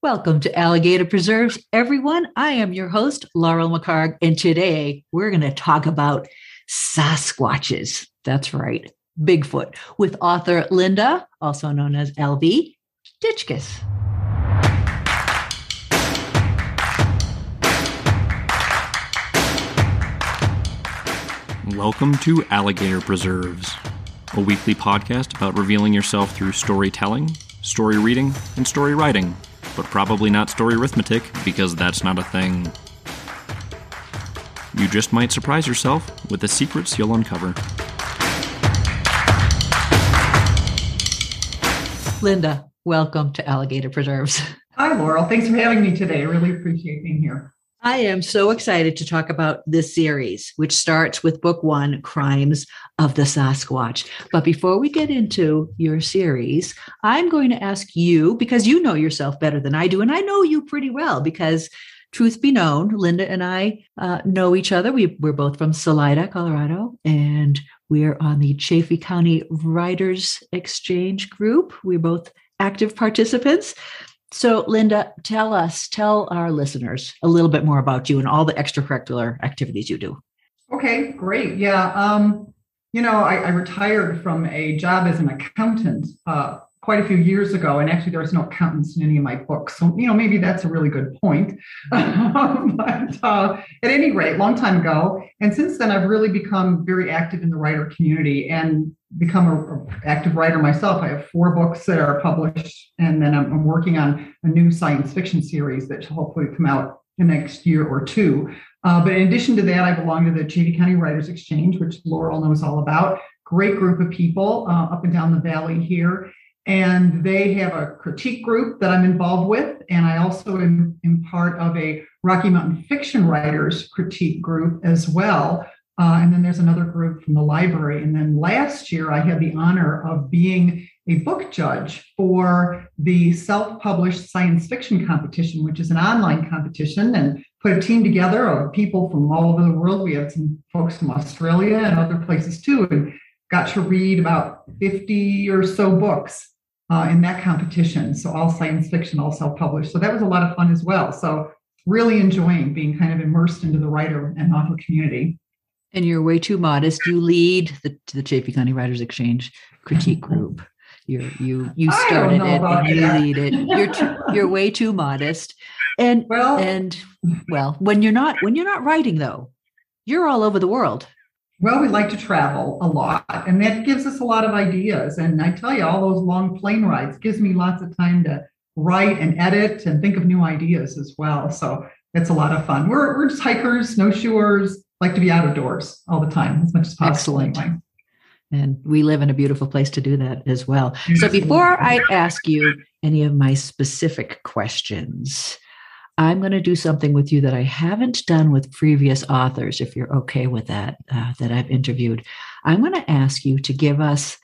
Welcome to Alligator Preserves, everyone. I am your host, Laurel McHarg, and today we're going to talk about Sasquatches. That's right, Bigfoot, with author Linda, also known as L.V. Ditchkus. Welcome to Alligator Preserves, a weekly podcast about revealing yourself through storytelling, story reading, and story writing. But probably not story arithmetic, because that's not a thing. You just might surprise yourself with the secrets you'll uncover. Linda, welcome to Alligator Preserves. Hi, Laurel. Thanks for having me today. I really appreciate being here. I am so excited to talk about this series, which starts with book one, Crimes of the Sasquatch. But before we get into your series, I'm going to ask you, because you know yourself better than I do, and I know you pretty well, because truth be known, Linda and I know each other. We're both from Salida, Colorado, and we're on the Chaffee County Writers Exchange Group. We're both active participants. So, Linda, tell our listeners a little bit more about you and all the extracurricular activities you do. Okay, great. Yeah. I retired from a job as an accountant quite a few years ago, and actually there's no accountants in any of my books. So, maybe that's a really good point. But at any rate, long time ago. And since then, I've really become very active in the writer community and become an active writer myself. I have 4 books that are published, and then I'm working on a new science fiction series that should hopefully come out the next year or two. But in addition to that, I belong to the J.D. County Writers Exchange, which Laurel knows all about. Great group of people up and down the valley here. And they have a critique group that I'm involved with. And I also am part of a Rocky Mountain Fiction Writers Critique Group as well. And then there's another group from the library. And then last year, I had the honor of being a book judge for the self-published science fiction competition, which is an online competition, and put a team together of people from all over the world. We had some folks from Australia and other places too, and got to read about 50 or so books in that competition. So all science fiction, all self-published. So that was a lot of fun as well. So really enjoying being kind of immersed into the writer and author community. And you're way too modest. You lead the Chaffee County Writers Exchange Critique Group. You started it and you lead it. You're way too modest. And when you're not writing though, you're all over the world. Well, we like to travel a lot, and that gives us a lot of ideas. And I tell you, all those long plane rides gives me lots of time to write and edit and think of new ideas as well. So it's a lot of fun. We're just hikers, snowshoers. Like to be out of doors all the time as much as possible. Excellent. And we live in a beautiful place to do that as well. So before I ask you any of my specific questions, I'm going to do something with you that I haven't done with previous authors, if you're okay with that, that I've interviewed. I'm going to ask you to give us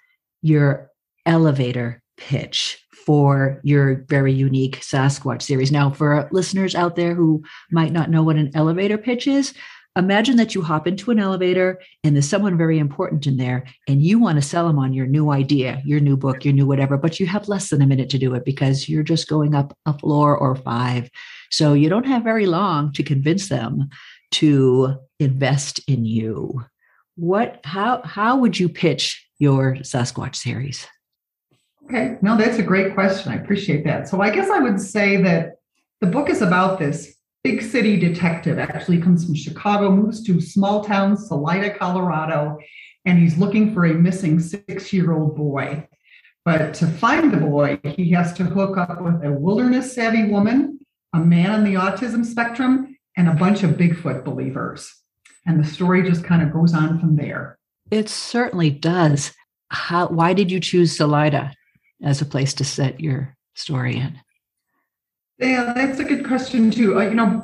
your elevator pitch for your very unique Sasquatch series. Now, for listeners out there who might not know what an elevator pitch is, imagine that you hop into an elevator and there's someone very important in there and you want to sell them on your new idea, your new book, your new whatever, but you have less than a minute to do it because you're just going up a floor or 5. So you don't have very long to convince them to invest in you. How would you pitch your Sasquatch series? Okay. No, that's a great question. I appreciate that. So I guess I would say that the book is about this big city detective, actually comes from Chicago, moves to small town Salida, Colorado, and he's looking for a missing 6-year-old boy. But to find the boy, he has to hook up with a wilderness-savvy woman, a man on the autism spectrum, and a bunch of Bigfoot believers. And the story just kind of goes on from there. It certainly does. Why did you choose Salida as a place to set your story in? Yeah, that's a good question, too.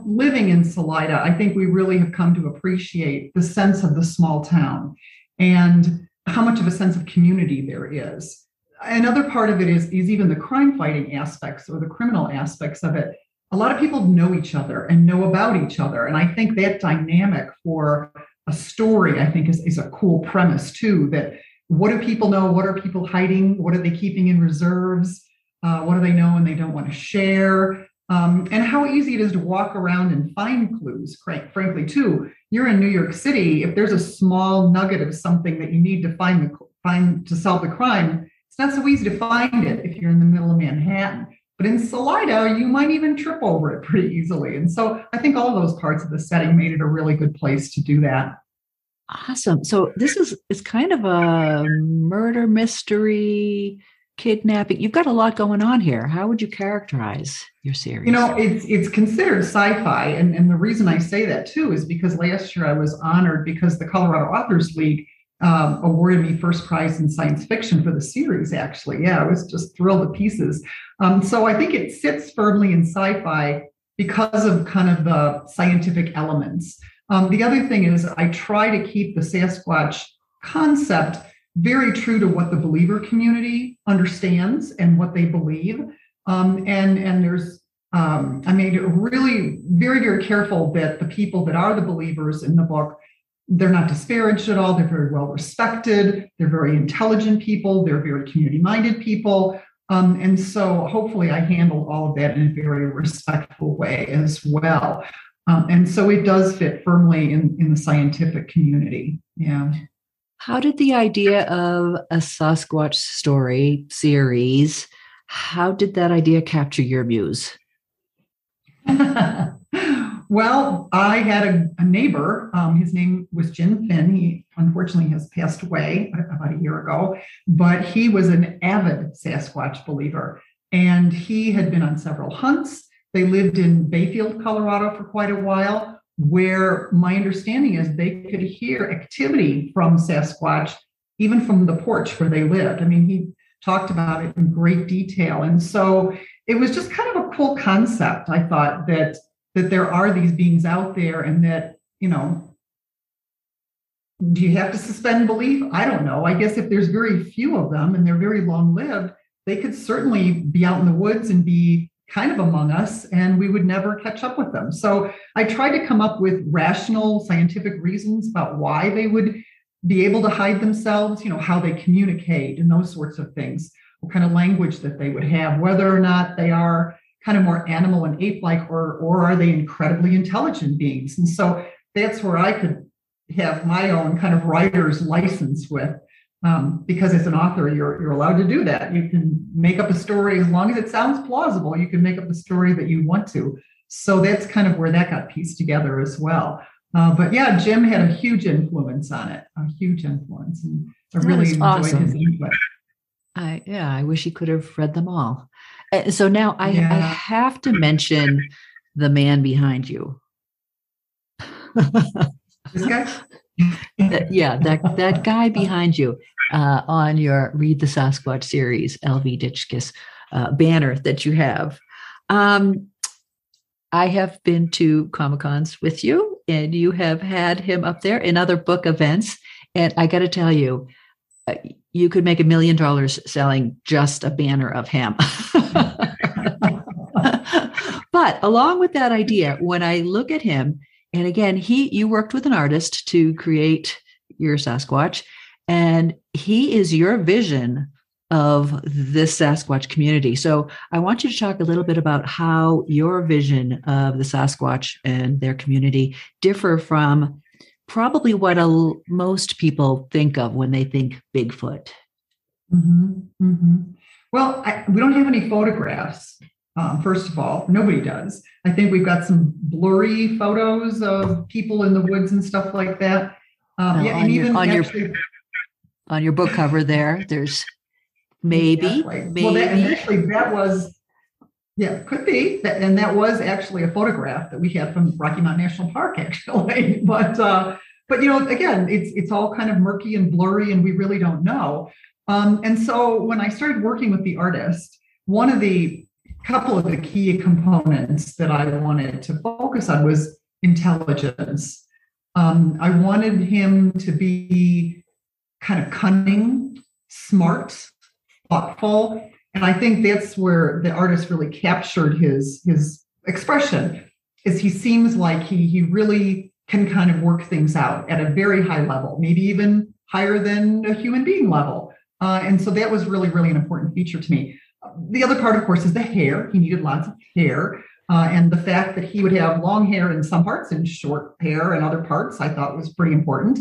Living in Salida, I think we really have come to appreciate the sense of the small town and how much of a sense of community there is. Another part of it is even the crime fighting aspects or the criminal aspects of it. A lot of people know each other and know about each other. And I think that dynamic for a story, I think, is a cool premise, too, that what do people know? What are people hiding? What are they keeping in reserves? What do they know and they don't want to share? and how easy it is to walk around and find clues. Frankly, too, you're in New York City. If there's a small nugget of something that you need to find to solve the crime, it's not so easy to find it if you're in the middle of Manhattan. But in Salida, you might even trip over it pretty easily. And so I think all those parts of the setting made it a really good place to do that. Awesome. So this is kind of a murder mystery, kidnapping. You've got a lot going on here. How would you characterize your series? You know, it's considered sci-fi. And the reason I say that, too, is because last year I was honored because the Colorado Authors League awarded me first prize in science fiction for the series, actually. Yeah, I was just thrilled to pieces. So I think it sits firmly in sci-fi because of kind of the scientific elements. The other thing is I try to keep the Sasquatch concept very true to what the believer community understands and what they believe. And there's, I made it really very, very careful that the people that are the believers in the book, they're not disparaged at all. They're very well respected. They're very intelligent people. They're very community-minded people. And so hopefully I handled all of that in a very respectful way as well. And so it does fit firmly in the scientific community. Yeah. How did the idea of a Sasquatch story series, how did that idea capture your muse? Well, I had a neighbor, his name was Jim Finn. He unfortunately has passed away about a year ago, but he was an avid Sasquatch believer. And he had been on several hunts. They lived in Bayfield, Colorado for quite a while, where my understanding is they could hear activity from Sasquatch, even from the porch where they lived. I mean, he talked about it in great detail. And so it was just kind of a cool concept, I thought, that there are these beings out there and that, you know, do you have to suspend belief? I don't know. I guess if there's very few of them and they're very long lived, they could certainly be out in the woods and be kind of among us and we would never catch up with them. So I tried to come up with rational scientific reasons about why they would be able to hide themselves, you know, how they communicate and those sorts of things, what kind of language that they would have, whether or not they are kind of more animal and ape-like, or are they incredibly intelligent beings? And so that's where I could have my own kind of writer's license with, because as an author, you're allowed to do that. You can make up a story as long as it sounds plausible. You can make up the story that you want to. So that's kind of where that got pieced together as well. But yeah, Jim had a huge influence on it, a huge influence, and I really enjoyed his input. I wish he could have read them all. So now I have to mention the man behind you. This guy? Yeah, that guy behind you on your Read the Sasquatch series, L.V. Ditchkus banner that you have. I have been to Comic-Cons with you, and you have had him up there in other book events. And I got to tell you, you could make $1 million selling just a banner of him. But along with that idea, when I look at him, and again, you worked with an artist to create your Sasquatch, and he is your vision of this Sasquatch community. So I want you to talk a little bit about how your vision of the Sasquatch and their community differ from probably what most people think of when they think Bigfoot. Mm-hmm, mm-hmm. Well, we don't have any photographs. First of all, nobody does. I think we've got some blurry photos of people in the woods and stuff like that. On your book cover there's maybe. Exactly. Maybe. Well, could be. And that was actually a photograph that we had from Rocky Mountain National Park, actually. But you know, again, it's all kind of murky and blurry, and we really don't know. And so when I started working with the artist, a couple of the key components that I wanted to focus on was intelligence. I wanted him to be kind of cunning, smart, thoughtful. And I think that's where the artist really captured his expression, is he seems like he really can kind of work things out at a very high level, maybe even higher than a human being level. And so that was really, really an important feature to me. The other part, of course, is the hair. He needed lots of hair. And the fact that he would have long hair in some parts and short hair in other parts, I thought was pretty important.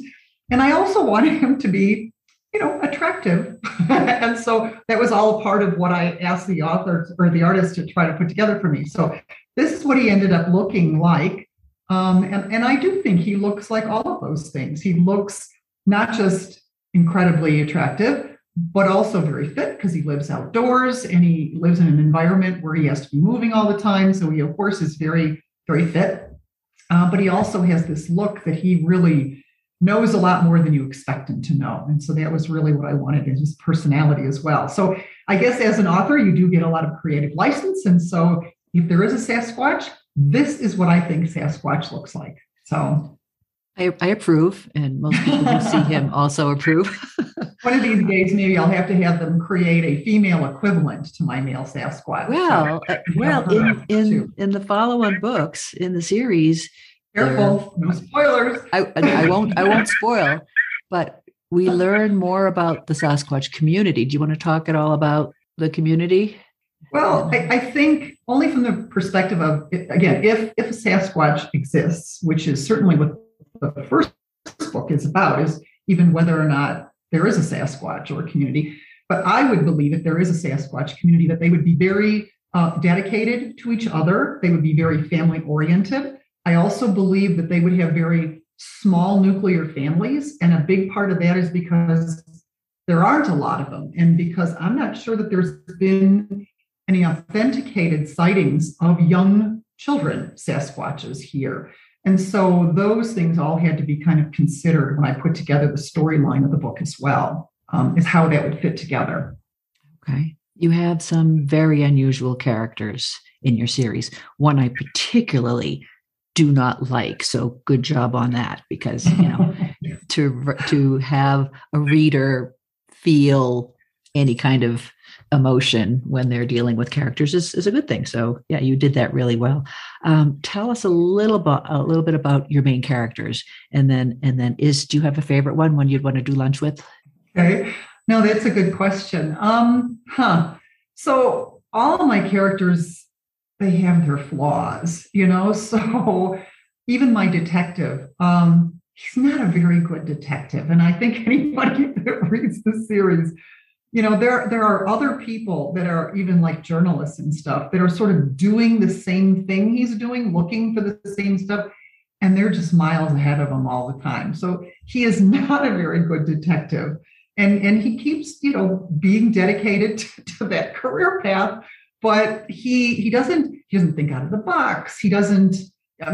And I also wanted him to be, you know, attractive. And so that was all part of what I asked the author or the artist to try to put together for me. So this is what he ended up looking like. And I do think he looks like all of those things. He looks not just incredibly attractive, but also very fit because he lives outdoors and he lives in an environment where he has to be moving all the time. So he, of course, is very, very fit. But he also has this look that he really knows a lot more than you expect him to know. And so that was really what I wanted in his personality as well. So I guess as an author, you do get a lot of creative license. And so if there is a Sasquatch, this is what I think Sasquatch looks like. So I approve, and most people who see him also approve. One of these days, maybe I'll have to have them create a female equivalent to my male Sasquatch. Well, so in the follow-on books in the series, careful, no spoilers. I won't spoil, but we learn more about the Sasquatch community. Do you want to talk at all about the community? Well, I think only from the perspective of, again, if a Sasquatch exists, which is certainly what the first book is about, is even whether or not there is a Sasquatch or a community. But I would believe if there is a Sasquatch community, that they would be very dedicated to each other. They would be very family-oriented. I also believe that they would have very small nuclear families. And a big part of that is because there aren't a lot of them. And because I'm not sure that there's been any authenticated sightings of young children Sasquatches here. And so those things all had to be kind of considered when I put together the storyline of the book as well, is how that would fit together. Okay. You have some very unusual characters in your series. One I particularly do not like. So good job on that, because, you know, to have a reader feel any kind of emotion when they're dealing with characters is a good thing. So yeah, you did that really well. Tell us a little bit about your main characters, and then do you have a favorite one you'd want to do lunch with? Okay, no, that's a good question. So all of my characters, they have their flaws, you know. So even my detective, he's not a very good detective, and I think anybody that reads the series. You know, there are other people that are even like journalists and stuff that are sort of doing the same thing he's doing, looking for the same stuff, and they're just miles ahead of him all the time. So he is not a very good detective. And he keeps, you know, being dedicated to that career path, but he doesn't think out of the box. He doesn't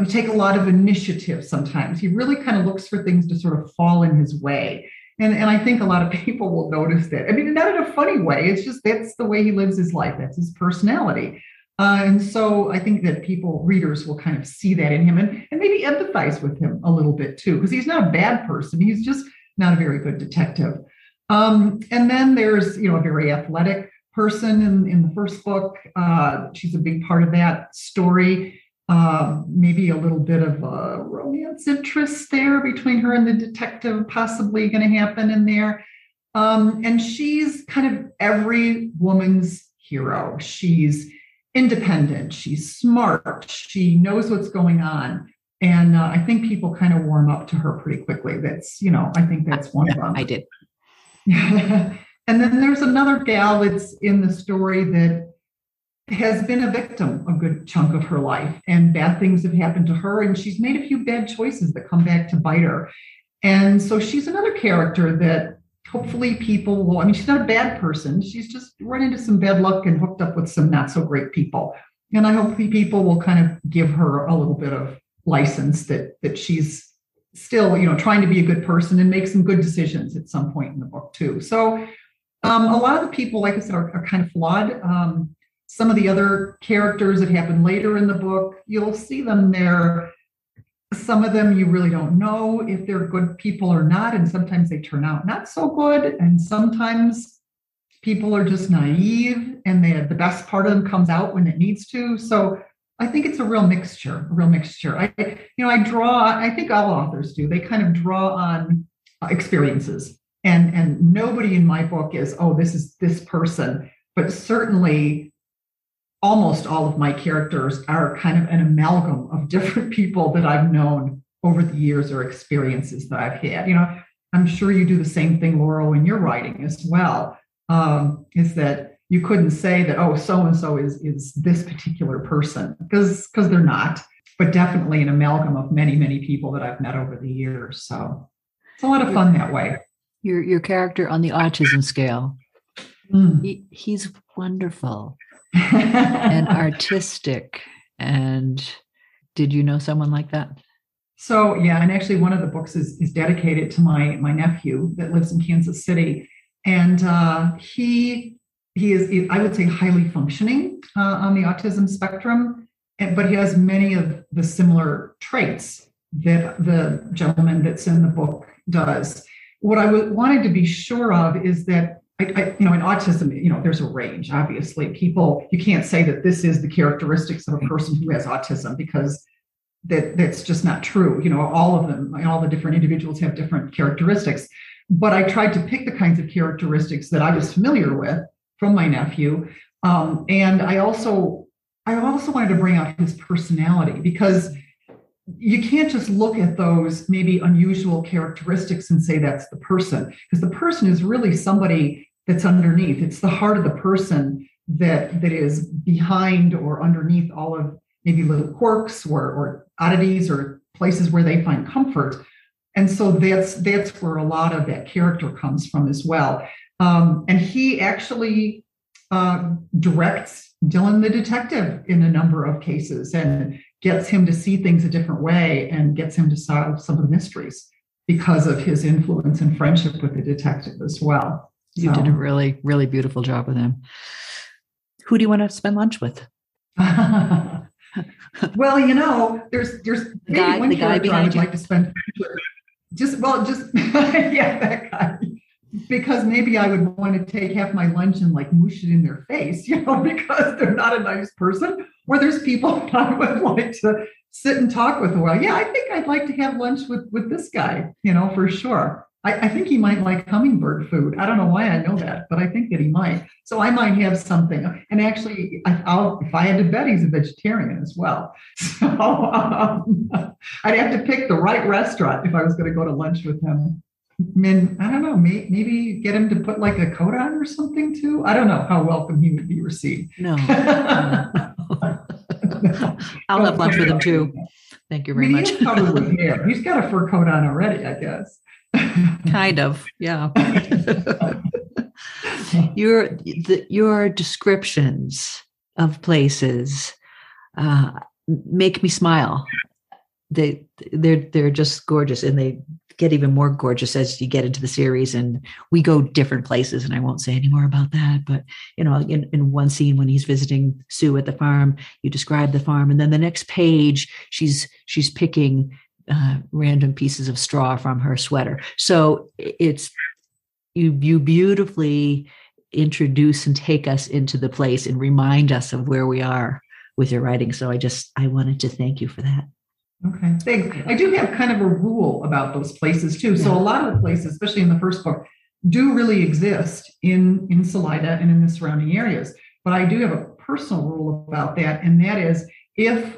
take a lot of initiative sometimes. He really kind of looks for things to sort of fall in his way. And I think a lot of people will notice that. I mean, not in a funny way. It's just that's the way he lives his life. That's his personality. And so I think that readers will kind of see that in him and maybe empathize with him a little bit too, because he's not a bad person. He's just not a very good detective. And then there's, you know, a very athletic person in the first book. She's a big part of that story. Maybe a little bit of a romance interest there between her and the detective, possibly going to happen in there. And she's kind of every woman's hero. She's independent. She's smart. She knows what's going on. And I think people kind of warm up to her pretty quickly. That's, you know, I think that's one of them. I did. And then there's another gal that's in the story that has been a victim a good chunk of her life, and bad things have happened to her, and she's made a few bad choices that come back to bite her. And so she's another character that hopefully people will, I mean, she's not a bad person. She's just run into some bad luck and hooked up with some not so great people. And I hope people will kind of give her a little bit of license that she's still, you know, trying to be a good person and make some good decisions at some point in the book too. So a lot of the people, like I said, are kind of flawed. Some of the other characters that happen later in the book, you'll see them there. Some of them you really don't know if they're good people or not. And sometimes they turn out not so good. And sometimes people are just naive, and the best part of them comes out when it needs to. So I think it's a real mixture. I think all authors do. They kind of draw on experiences. And nobody in my book is, oh, this is this person. But certainly, almost all of my characters are kind of an amalgam of different people that I've known over the years or experiences that I've had. You know, I'm sure you do the same thing, Laurel, in your writing as well, is that you couldn't say that, oh, so-and-so is this particular person, because they're not, but definitely an amalgam of many, many people that I've met over the years. So it's a lot of fun that way. Your character on the autism scale, he's wonderful and artistic. And did you know someone like that? So, yeah, and actually one of the books is dedicated to my nephew that lives in Kansas City. And he is, I would say, highly functioning on the autism spectrum, but he has many of the similar traits that the gentleman that's in the book does. What I wanted to be sure of is that, I in autism, there's a range, obviously. People, you can't say that this is the characteristics of a person who has autism, because that's just not true. All of them, all the different individuals have different characteristics. But I tried to pick the kinds of characteristics that I was familiar with from my nephew. And I also wanted to bring out his personality, because you can't just look at those maybe unusual characteristics and say that's the person, because the person is really somebody that's underneath. It's the heart of the person that is behind or underneath all of maybe little quirks or oddities or places where they find comfort. And so that's where a lot of that character comes from as well. And he actually directs Dylan the detective in a number of cases and gets him to see things a different way and gets him to solve some of the mysteries because of his influence and friendship with the detective as well. You did a really, really beautiful job with him. Who do you want to spend lunch with? Well, there's maybe one character I would like to spend lunch with. Yeah, that guy. Because maybe I would want to take half my lunch and moosh it in their face, because they're not a nice person, or there's people that I would like to sit and talk with a while. Yeah, I think I'd like to have lunch with this guy, for sure. I think he might like hummingbird food. I don't know why I know that, but I think that he might. So I might have something. And actually, if I had to bet, he's a vegetarian as well. So I'd have to pick the right restaurant if I was going to go to lunch with him. I don't know, maybe get him to put a coat on or something too. I don't know how welcome he would be received. No. No. I'll have lunch with him too. Thank you very much. He's covered with hair. He's got a fur coat on already, I guess. Kind of, yeah. Your descriptions of places make me smile. They're just gorgeous, and they get even more gorgeous as you get into the series, and we go different places, and I won't say any more about that, but in one scene when he's visiting Sue at the farm, you describe the farm, and then the next page she's picking random pieces of straw from her sweater. So it's you beautifully introduce and take us into the place and remind us of where we are with your writing. So I wanted to thank you for that. Okay, thanks. I do have kind of a rule about those places too. So a lot of the places, especially in the first book, do really exist in Salida and in the surrounding areas. But I do have a personal rule about that, and that is if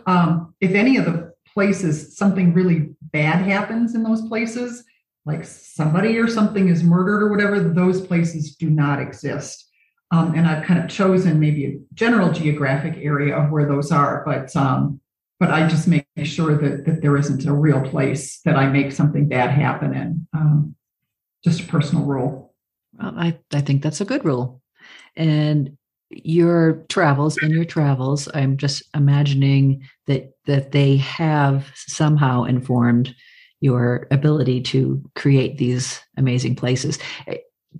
any of the places something really bad happens in those places, like somebody or something is murdered or whatever, those places do not exist. And I've kind of chosen maybe a general geographic area of where those are, but I just make sure that there isn't a real place that I make something bad happen in. Just a personal rule. Well, I think that's a good rule. And in your travels, I'm just imagining that they have somehow informed your ability to create these amazing places.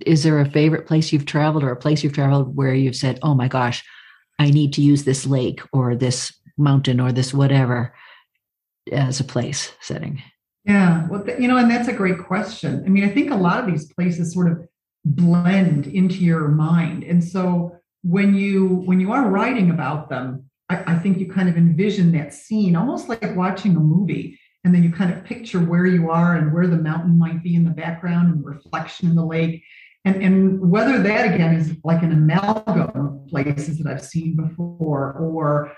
Is there a favorite place you've traveled, or a place you've traveled where you've said, oh my gosh, I need to use this lake or this mountain or this whatever as a place setting? Yeah, well, and that's a great question. I think a lot of these places sort of blend into your mind, and so when you are writing about them, I think you kind of envision that scene, almost like watching a movie, and then you kind of picture where you are and where the mountain might be in the background and the reflection in the lake. And whether that, again, is like an amalgam of places that I've seen before, or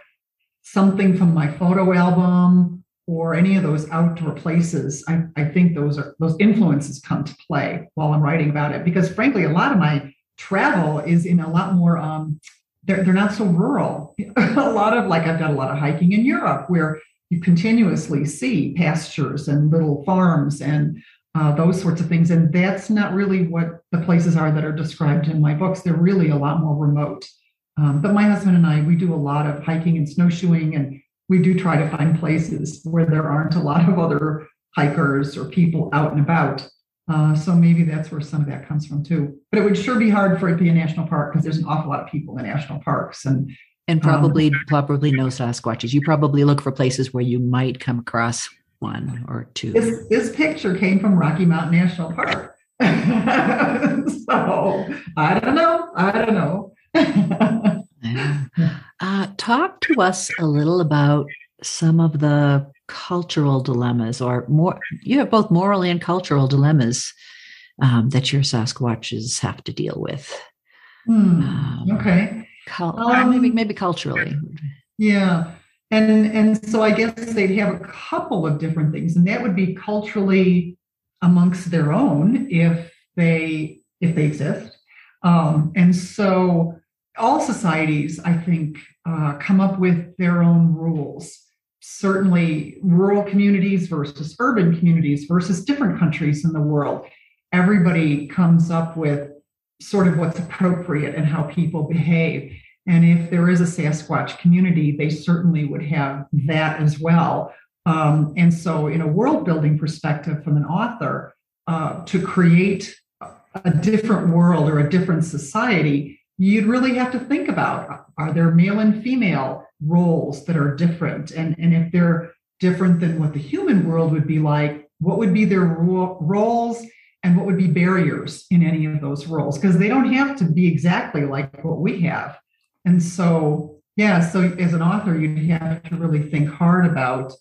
something from my photo album, or any of those outdoor places, I think those influences come to play while I'm writing about it. Because frankly, a lot of my travel is in a lot more, they're not so rural. A lot of, like, I've done a lot of hiking in Europe where you continuously see pastures and little farms and those sorts of things. And that's not really what the places are that are described in my books. They're really a lot more remote. But my husband and I, we do a lot of hiking and snowshoeing, and we do try to find places where there aren't a lot of other hikers or people out and about. So maybe that's where some of that comes from too. But it would sure be hard for it to be a national park, because there's an awful lot of people in national parks, and probably no Sasquatches. You probably look for places where you might come across one or two. This picture came from Rocky Mountain National Park. So I don't know. Talk to us a little about some of the cultural dilemmas, or more, you have both moral and cultural dilemmas that your Sasquatches have to deal with. Okay. Maybe culturally. Yeah. And so I guess they'd have a couple of different things, and that would be culturally amongst their own if they exist. And so all societies, I think, come up with their own rules. Certainly rural communities versus urban communities versus different countries in the world. Everybody comes up with sort of what's appropriate and how people behave. And if there is a Sasquatch community, they certainly would have that as well. And so in a world-building perspective from an author, to create a different world or a different society, you'd really have to think about, are there male and female roles that are different? And if they're different than what the human world would be like, what would be their roles? And what would be barriers in any of those roles? Because they don't have to be exactly like what we have. And so, so as an author, you'd have to really think hard about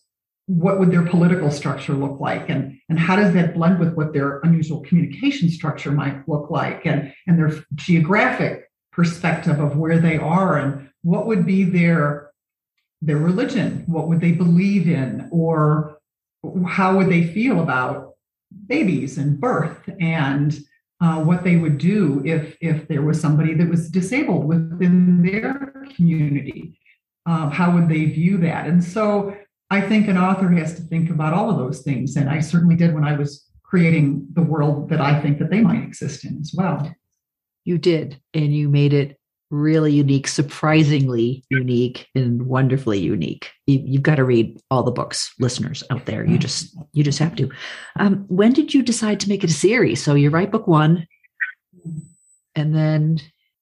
what would their political structure look like, and how does that blend with what their unusual communication structure might look like, and their geographic perspective of where they are, and what would be their religion, what would they believe in, or how would they feel about babies and birth, and what they would do if there was somebody that was disabled within their community. How would they view that? And so I think an author has to think about all of those things. And I certainly did when I was creating the world that I think that they might exist in as well. You did. And you made it really unique, surprisingly unique, and wonderfully unique. You've got to read all the books, listeners out there. You just have to. When did you decide to make it a series? So you write book one, and then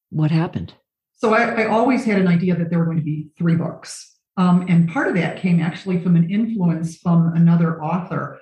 what happened? So I always had an idea that there were going to be 3 books. And part of that came actually from an influence from another author.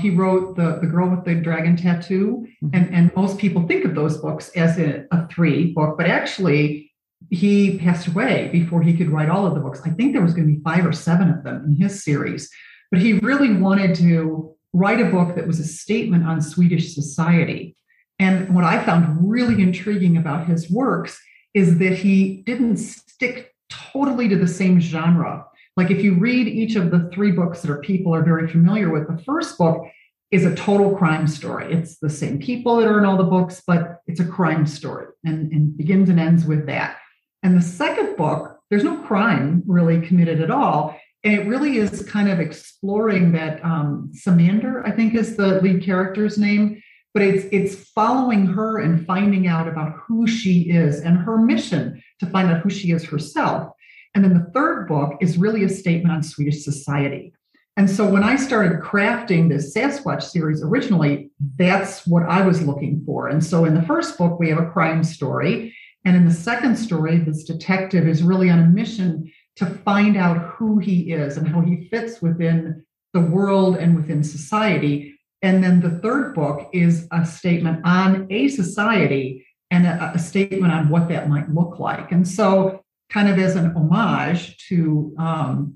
He wrote The Girl with the Dragon Tattoo, and most people think of those books as a 3 book, but actually he passed away before he could write all of the books. I think there was going to be 5 or 7 of them in his series, but he really wanted to write a book that was a statement on Swedish society. And what I found really intriguing about his works is that he didn't stick totally to the same genre. Like if you read each of the 3 books that people are very familiar with, the first book is a total crime story. It's the same people that are in all the books, but it's a crime story, and begins and ends with that. And the second book, there's no crime really committed at all. And it really is kind of exploring that Samander, I think is the lead character's name, but it's following her and finding out about who she is and her mission to find out who she is herself. And then the third book is really a statement on Swedish society. And so when I started crafting this Sasquatch series originally, that's what I was looking for. And so in the first book, we have a crime story. And in the second story, this detective is really on a mission to find out who he is and how he fits within the world and within society. And then the third book is a statement on a society and a statement on what that might look like. And so kind of as an homage to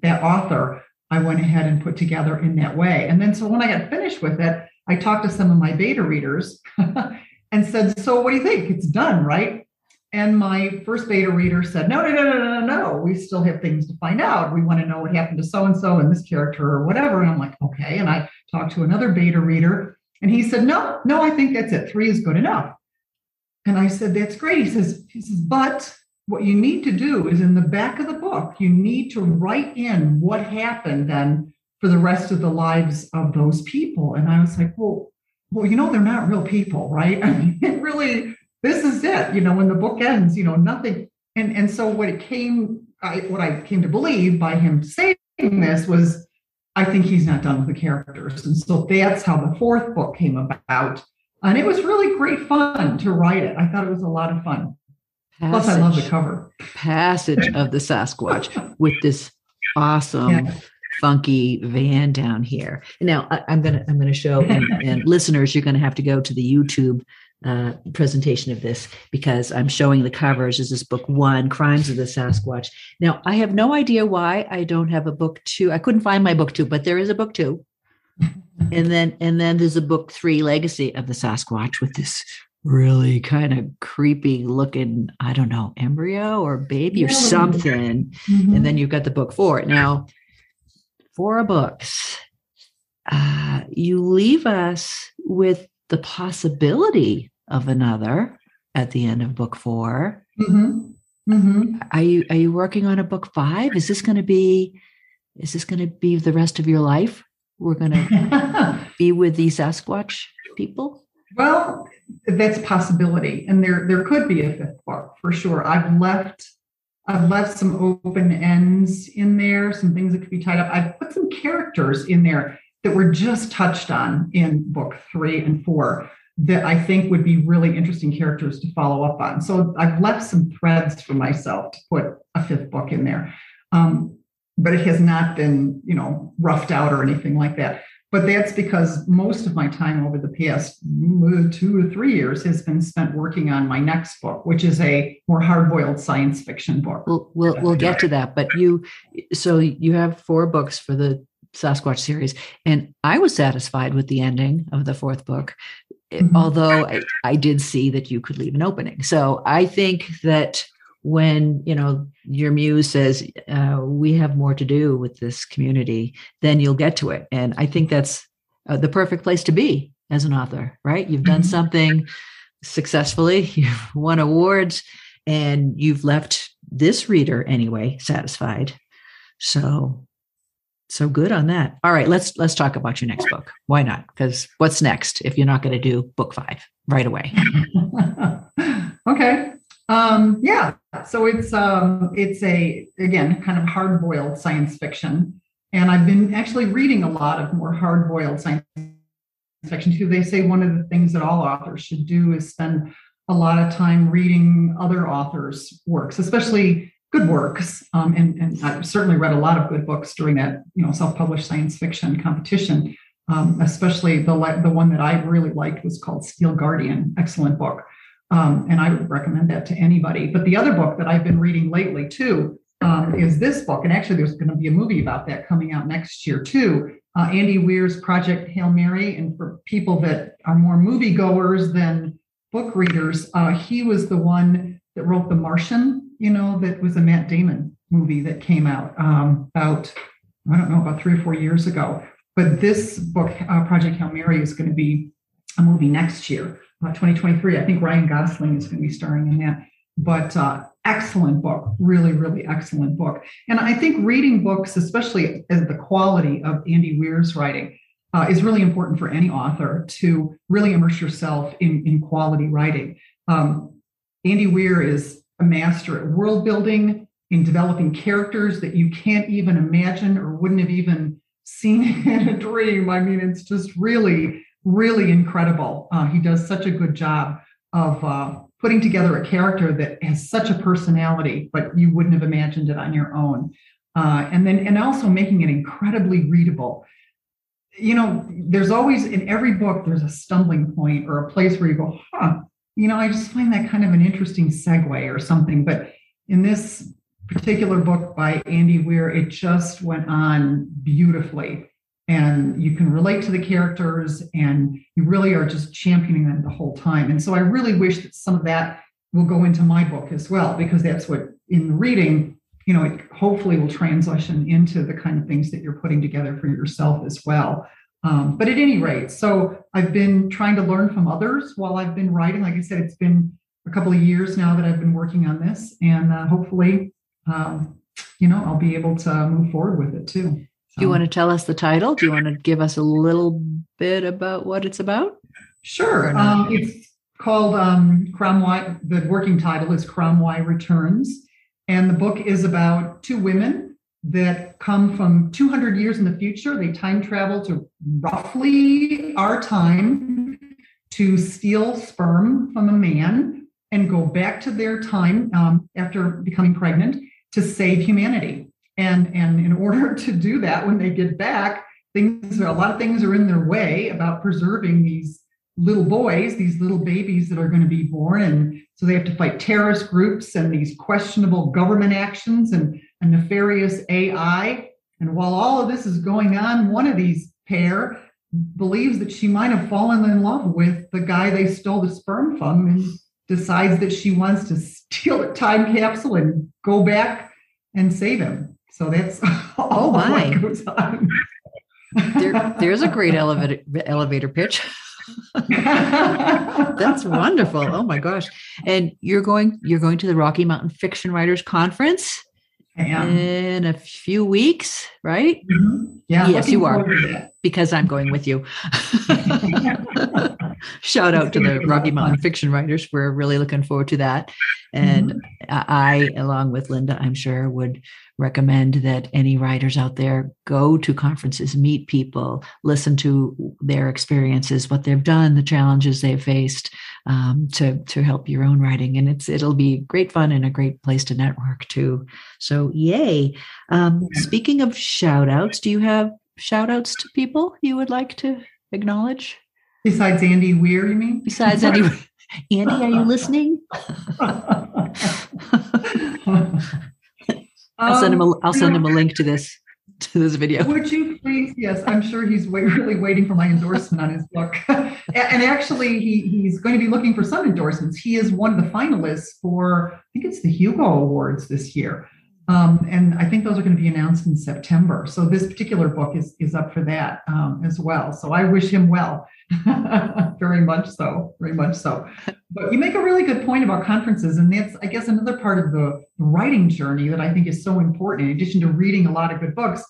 that author, I went ahead and put together in that way. And then so when I got finished with it, I talked to some of my beta readers and said, so what do you think? It's done, right? And my first beta reader said, no. We still have things to find out. We want to know what happened to so-and-so and this character or whatever. And I'm like, okay. And I talked to another beta reader and he said, no, I think that's it. 3 is good enough. And I said, that's great. He says, but what you need to do is in the back of the book, you need to write in what happened then for the rest of the lives of those people. And I was like, well, they're not real people, right? I mean, it really... This is it, when the book ends, nothing. And so what I came to believe by him saying this was, I think he's not done with the characters. And so that's how the 4th book came about. And it was really great fun to write it. I thought it was a lot of fun. Plus, I love the cover. Passage of the Sasquatch with this awesome... Yeah. Funky van down here. Now I'm gonna show and listeners, you're gonna have to go to the YouTube presentation of this because I'm showing the covers. This is Book 1, Crimes of the Sasquatch. Now I have no idea why I don't have a Book 2. I couldn't find my Book 2, but there is a Book 2, and then there's a Book 3, Legacy of the Sasquatch, with this really kind of creepy looking, I don't know, embryo or baby or something. Mm-hmm. And then you've got the Book 4 now. 4 books, you leave us with the possibility of another at the end of Book 4. Mm-hmm. Mm-hmm. Are you working on a Book 5? Is this going to be the rest of your life? We're going to be with these Sasquatch people? Well, that's a possibility. And there could be a 5th book for sure. I've left some open ends in there, some things that could be tied up. I've put some characters in there that were just touched on in Book 3 and 4 that I think would be really interesting characters to follow up on. So I've left some threads for myself to put a 5th book in there. But it has not been, roughed out or anything like that. But that's because most of my time over the past 2 or 3 years has been spent working on my next book, which is a more hard-boiled science fiction book. We'll get to that. But you have 4 books for the Sasquatch series, and I was satisfied with the ending of the 4th book, mm-hmm. although I did see that you could leave an opening. So I think that when your muse says we have more to do with this community, then you'll get to it. And I think that's the perfect place to be as an author, right? You've done something successfully, you've won awards, and you've left this reader anyway satisfied. So good on that. All right, let's talk about your next book. Why not? Because what's next if you're not going to do Book 5 right away? Okay. So it's again, kind of hard-boiled science fiction. And I've been actually reading a lot of more hard-boiled science fiction too. They say one of the things that all authors should do is spend a lot of time reading other authors' works, especially good works. And I've certainly read a lot of good books during that, self-published science fiction competition. Especially the one that I really liked was called Steel Guardian. Excellent book. And I would recommend that to anybody. But the other book that I've been reading lately, too, is this book. And actually, there's going to be a movie about that coming out next year, too. Andy Weir's Project Hail Mary. And for people that are more moviegoers than book readers, he was the one that wrote The Martian, that was a Matt Damon movie that came out about 3 or 4 years ago. But this book, Project Hail Mary, is going to be a movie next year. 2023. I think Ryan Gosling is going to be starring in that, but excellent book, really, really excellent book. And I think reading books, especially as the quality of Andy Weir's writing, is really important for any author to really immerse yourself in quality writing. Andy Weir is a master at world building, in developing characters that you can't even imagine or wouldn't have even seen in a dream. I mean, it's just really incredible. He does such a good job of putting together a character that has such a personality, but you wouldn't have imagined it on your own. And also making it incredibly readable. There's always in every book, there's a stumbling point or a place where you go, I just find that kind of an interesting segue or something. But in this particular book by Andy Weir, it just went on beautifully. and you can relate to the characters, and you really are just championing them the whole time. And so I really wish that some of that will go into my book as well, because that's what, in the reading, you know, it hopefully will transition into the kind of things that you're putting together for yourself as well. But at any rate, so I've been trying to learn from others while I've been writing. Like I said, it's been a couple of years now that I've been working on this, and hopefully, you know, I'll be able to move forward with it too. So. Do you want to tell us the title? Do you want to give us a little bit about what it's about? Sure. It's called Cromwell. The working title is Cromwell Returns. And the book is about two women that come from 200 years in the future. They time travel to roughly our time to steal sperm from a man and go back to their time after becoming pregnant to save humanity. And in order to do that, when they get back, a lot of things are in their way about preserving these little boys, these little babies that are going to be born. And so they have to fight terrorist groups and these questionable government actions and a nefarious AI. And while all of this is going on, one of these pair believes that she might have fallen in love with the guy they stole the sperm from and decides that she wants to steal a time capsule and go back and save him. So that's all that goes on. There's a great elevator pitch. That's wonderful. Oh my gosh. And you're going to the Rocky Mountain Fiction Writers Conference in a few weeks, right? Mm-hmm. Yeah. Yes, you are, because I'm going with you. Shout out to the Rocky Mountain Fiction Writers. We're really looking forward to that. And I, along with Linda, I'm sure, would recommend that any writers out there go to conferences, meet people, listen to their experiences, what they've done, the challenges they've faced, to help your own writing. And it'll be great fun and a great place to network too. So yay. Speaking of shout outs, do you have shout outs to people you would like to acknowledge? Besides Andy Weir, you mean? Besides Andy Weir. Andy, are you listening? I'll send him a link to this video. Would you please? Yes, I'm sure he's really waiting for my endorsement on his book. And actually, he's going to be looking for some endorsements. He is one of the finalists for, I think it's the Hugo Awards this year. And I think those are going to be announced in September. So this particular book is up for that as well. So I wish him well. Very much so. But you make a really good point about conferences. And that's, I guess, another part of the writing journey that I think is so important, in addition to reading a lot of good books,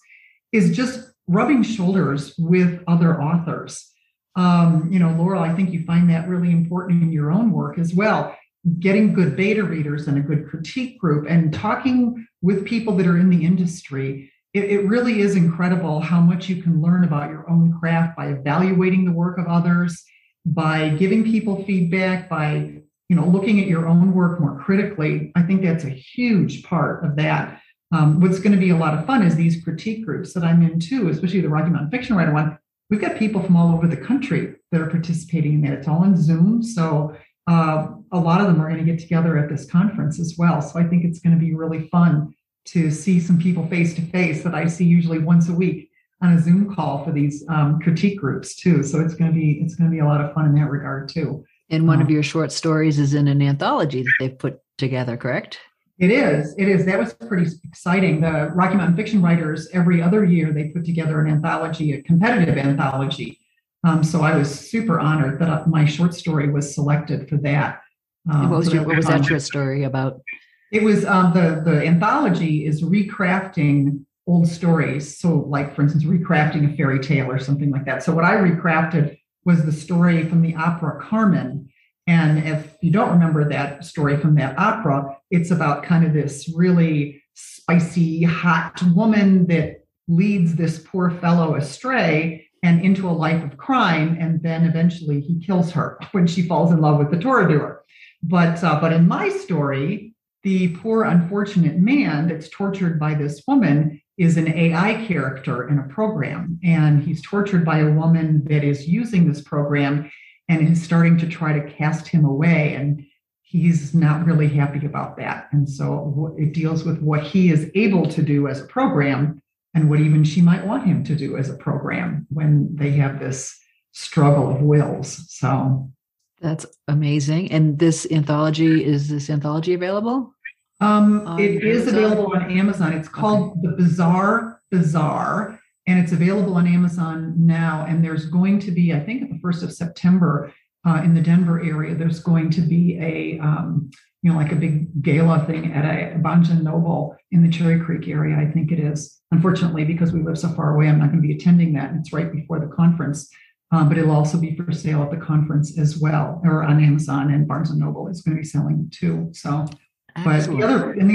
is just rubbing shoulders with other authors. You know, Laurel, I think you find that really important in your own work as well. Getting good beta readers and a good critique group and talking with people that are in the industry, it really is incredible how much you can learn about your own craft by evaluating the work of others, by giving people feedback, by, you know, looking at your own work more critically. I think that's a huge part of that. What's going to be a lot of fun is these critique groups that I'm in too, especially the Rocky Mountain Fiction Writer one. We've got people from all over the country that are participating in that. It's all on Zoom, so a lot of them are going to get together at this conference as well. So I think it's going to be really fun to see some people face to face that I see usually once a week on a Zoom call for these critique groups too. So it's going to be a lot of fun in that regard too. And one of your short stories is in an anthology that they've put together, correct? It is. That was pretty exciting. The Rocky Mountain Fiction Writers, every other year, they put together an anthology, a competitive anthology. So I was super honored that my short story was selected for that. What was that short story about? It was the anthology is recrafting old stories. So, like, for instance, recrafting a fairy tale or something like that. So what I recrafted was the story from the opera Carmen. And if you don't remember that story from that opera, it's about kind of this really spicy, hot woman that leads this poor fellow astray and into a life of crime, and then eventually he kills her when she falls in love with the torador. But in my story, the poor unfortunate man that's tortured by this woman is an AI character in a program, and he's tortured by a woman that is using this program and is starting to try to cast him away, and he's not really happy about that. And so it deals with what he is able to do as a program and what even she might want him to do as a program when they have this struggle of wills. So that's amazing. And is this anthology available? It is available on Amazon. It's called The Bizarre Bazaar, and it's available on Amazon now. And there's going to be, I think, at the 1st of September in the Denver area, there's going to be a, like a big gala thing at a Barnes & Noble in the Cherry Creek area, I think it is. Unfortunately, because we live so far away, I'm not going to be attending that. It's right before the conference, but it'll also be for sale at the conference as well, or on Amazon, and Barnes & Noble is going to be selling too. So. But the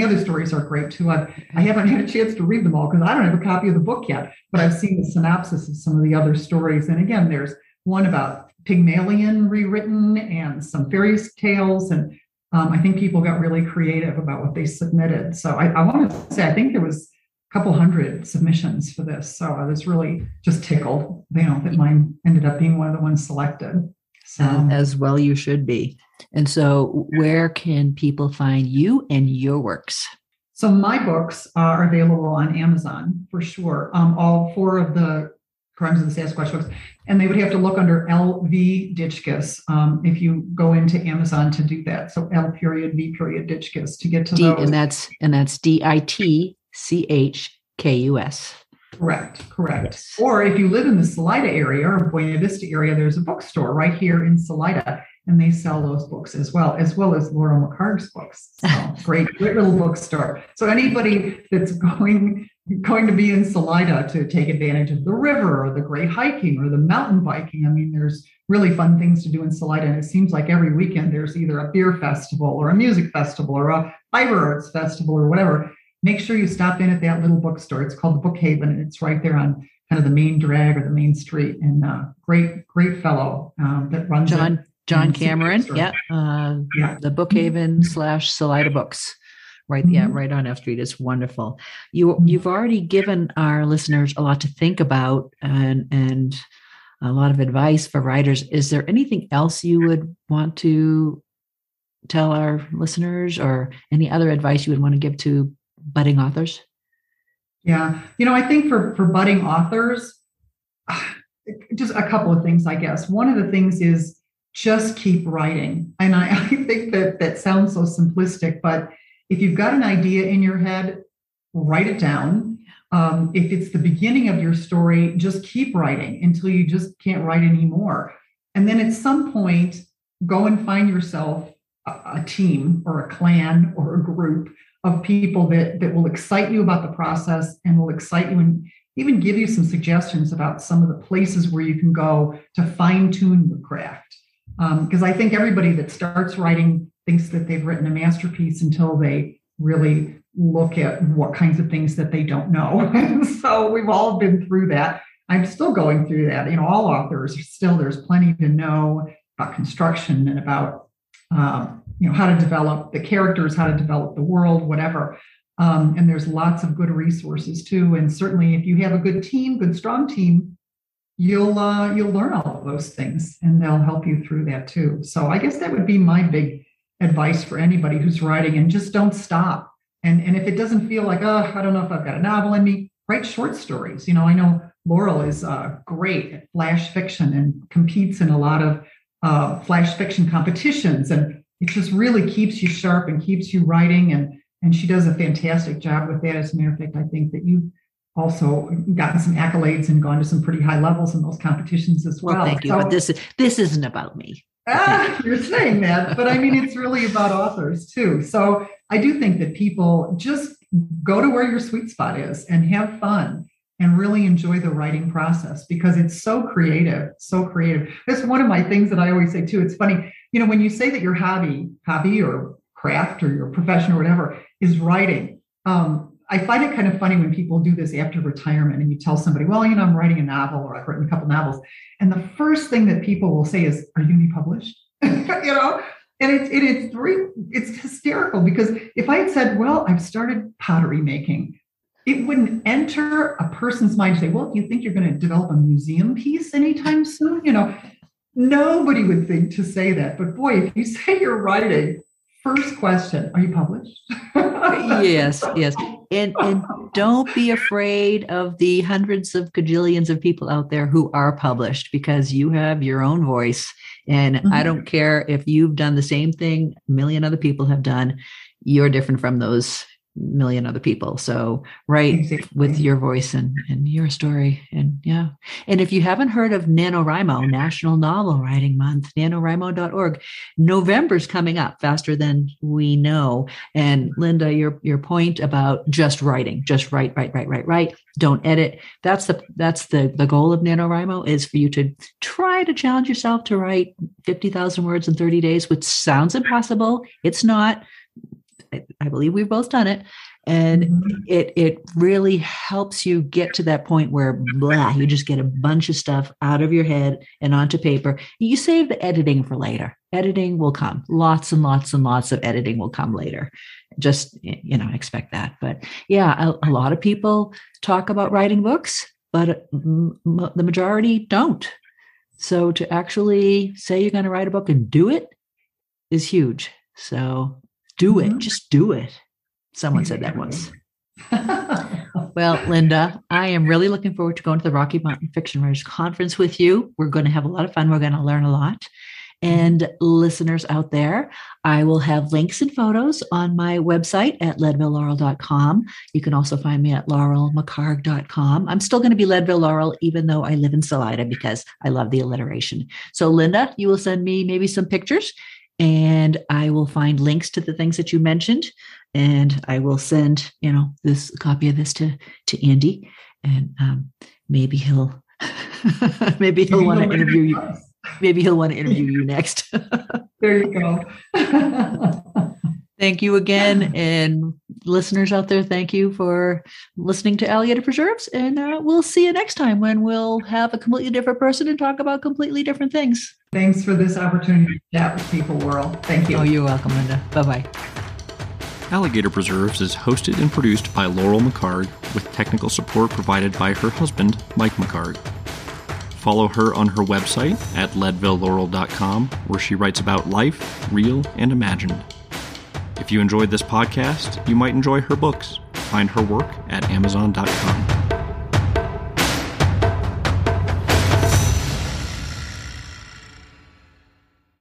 other stories are great too. I haven't had a chance to read them all because I don't have a copy of the book yet, but I've seen the synopsis of some of the other stories. And again, there's one about Pygmalion rewritten and some fairy tales. And I think people got really creative about what they submitted. So I want to say, I think there was a couple hundred submissions for this. So I was really just tickled, that mine ended up being one of the ones selected. So. As well you should be. And so where can people find you and your works? So my books are available on Amazon for sure. All four of the Crimes of the Sasquatch books. And they would have to look under L.V. Ditchkus if you go into Amazon to do that. So L.V. Ditchkus to get to those. And that's D-I-T-C-H-K-U-S. Correct. Yes. Or if you live in the Salida area or Buena Vista area, there's a bookstore right here in Salida, and they sell those books as well as Laurel McHarg's books. So great little bookstore. So anybody that's going to be in Salida to take advantage of the river or the great hiking or the mountain biking, there's really fun things to do in Salida. And it seems like every weekend there's either a beer festival or a music festival or a fiber arts festival or whatever. Make sure you stop in at that little bookstore. It's called the Book Haven, and it's right there on kind of the main drag or the main street. And great fellow that runs John Cameron. Yeah. The Book Haven / Salida Books. Right. Mm-hmm. Yeah. Right on F Street. It's wonderful. You've already given our listeners a lot to think about and a lot of advice for writers. Is there anything else you would want to tell our listeners, or any other advice you would want to give to budding authors? Yeah. I think for budding authors, just a couple of things, I guess. One of the things is just keep writing. And I think that sounds so simplistic, but if you've got an idea in your head, write it down. If it's the beginning of your story, just keep writing until you just can't write anymore. And then at some point, go and find yourself a team or a clan or a group of people that will excite you about the process and will excite you and even give you some suggestions about some of the places where you can go to fine-tune your craft. Because I think everybody that starts writing thinks that they've written a masterpiece until they really look at what kinds of things that they don't know. So we've all been through that. I'm still going through that. All authors there's plenty to know about construction and about how to develop the characters, how to develop the world, whatever. And there's lots of good resources too. And certainly if you have a good team, good, strong team, you'll learn all of those things, and they'll help you through that too. So I guess that would be my big advice for anybody who's writing, and just don't stop. And if it doesn't feel like, I don't know if I've got a novel in me, write short stories. I know Laurel is great at flash fiction and competes in a lot of flash fiction competitions, and it just really keeps you sharp and keeps you writing. And she does a fantastic job with that. As a matter of fact, I think that you've also gotten some accolades and gone to some pretty high levels in those competitions as well. Thank you. So, but this isn't about me. You're saying that, but it's really about authors too. So I do think that people just go to where your sweet spot is and have fun and really enjoy the writing process, because it's so creative, so creative. That's one of my things that I always say too. It's funny, when you say that your hobby or craft or your profession or whatever is writing, I find it kind of funny when people do this after retirement and you tell somebody, well, I'm writing a novel, or I've written a couple novels. And the first thing that people will say is, are you going to be published? And it's hysterical, because if I had said, well, I've started pottery making, it wouldn't enter a person's mind to say, well, you think you're going to develop a museum piece anytime soon? Nobody would think to say that. But boy, if you say you're writing, first question, are you published? Yes. And don't be afraid of the hundreds of gajillions of people out there who are published, because you have your own voice. And I don't care if you've done the same thing a million other people have done, you're different from those million other people. So write with your voice and your story. And yeah. And if you haven't heard of NaNoWriMo, National Novel Writing Month, NaNoWriMo.org, November's coming up faster than we know. And Linda, your point about just writing, just write. Don't edit. That's the goal of NaNoWriMo is for you to try to challenge yourself to write 50,000 words in 30 days, which sounds impossible. It's not. I believe we've both done it, and it really helps you get to that point where you just get a bunch of stuff out of your head and onto paper. You save the editing for later. Editing will come. Lots and lots and lots of editing will come later. Just, expect that. But yeah, a lot of people talk about writing books, but the majority don't. So to actually say you're going to write a book and do it is huge. So do it. Just do it. Someone said that once. Well, Linda, I am really looking forward to going to the Rocky Mountain Fiction Writers Conference with you. We're going to have a lot of fun. We're going to learn a lot. And listeners out there, I will have links and photos on my website at leadvillelaurel.com. You can also find me at laurelmccarg.com. I'm still going to be Leadville Laurel, even though I live in Salida, because I love the alliteration. So, Linda, you will send me maybe some pictures. And I will find links to the things that you mentioned, and I will send, this copy of this to Andy, and maybe he'll want to interview you. Maybe he'll want to interview you next. There you go. Thank you again. And listeners out there, thank you for listening to Alligator Preserves. And we'll see you next time when we'll have a completely different person and talk about completely different things. Thanks for this opportunity to chat with people, Laurel. Thank you. Oh, you're welcome, Linda. Bye-bye. Alligator Preserves is hosted and produced by Laurel McHarg, with technical support provided by her husband, Mike McCard. Follow her on her website at leadvillelaurel.com, where she writes about life, real and imagined. If you enjoyed this podcast, you might enjoy her books. Find her work at Amazon.com.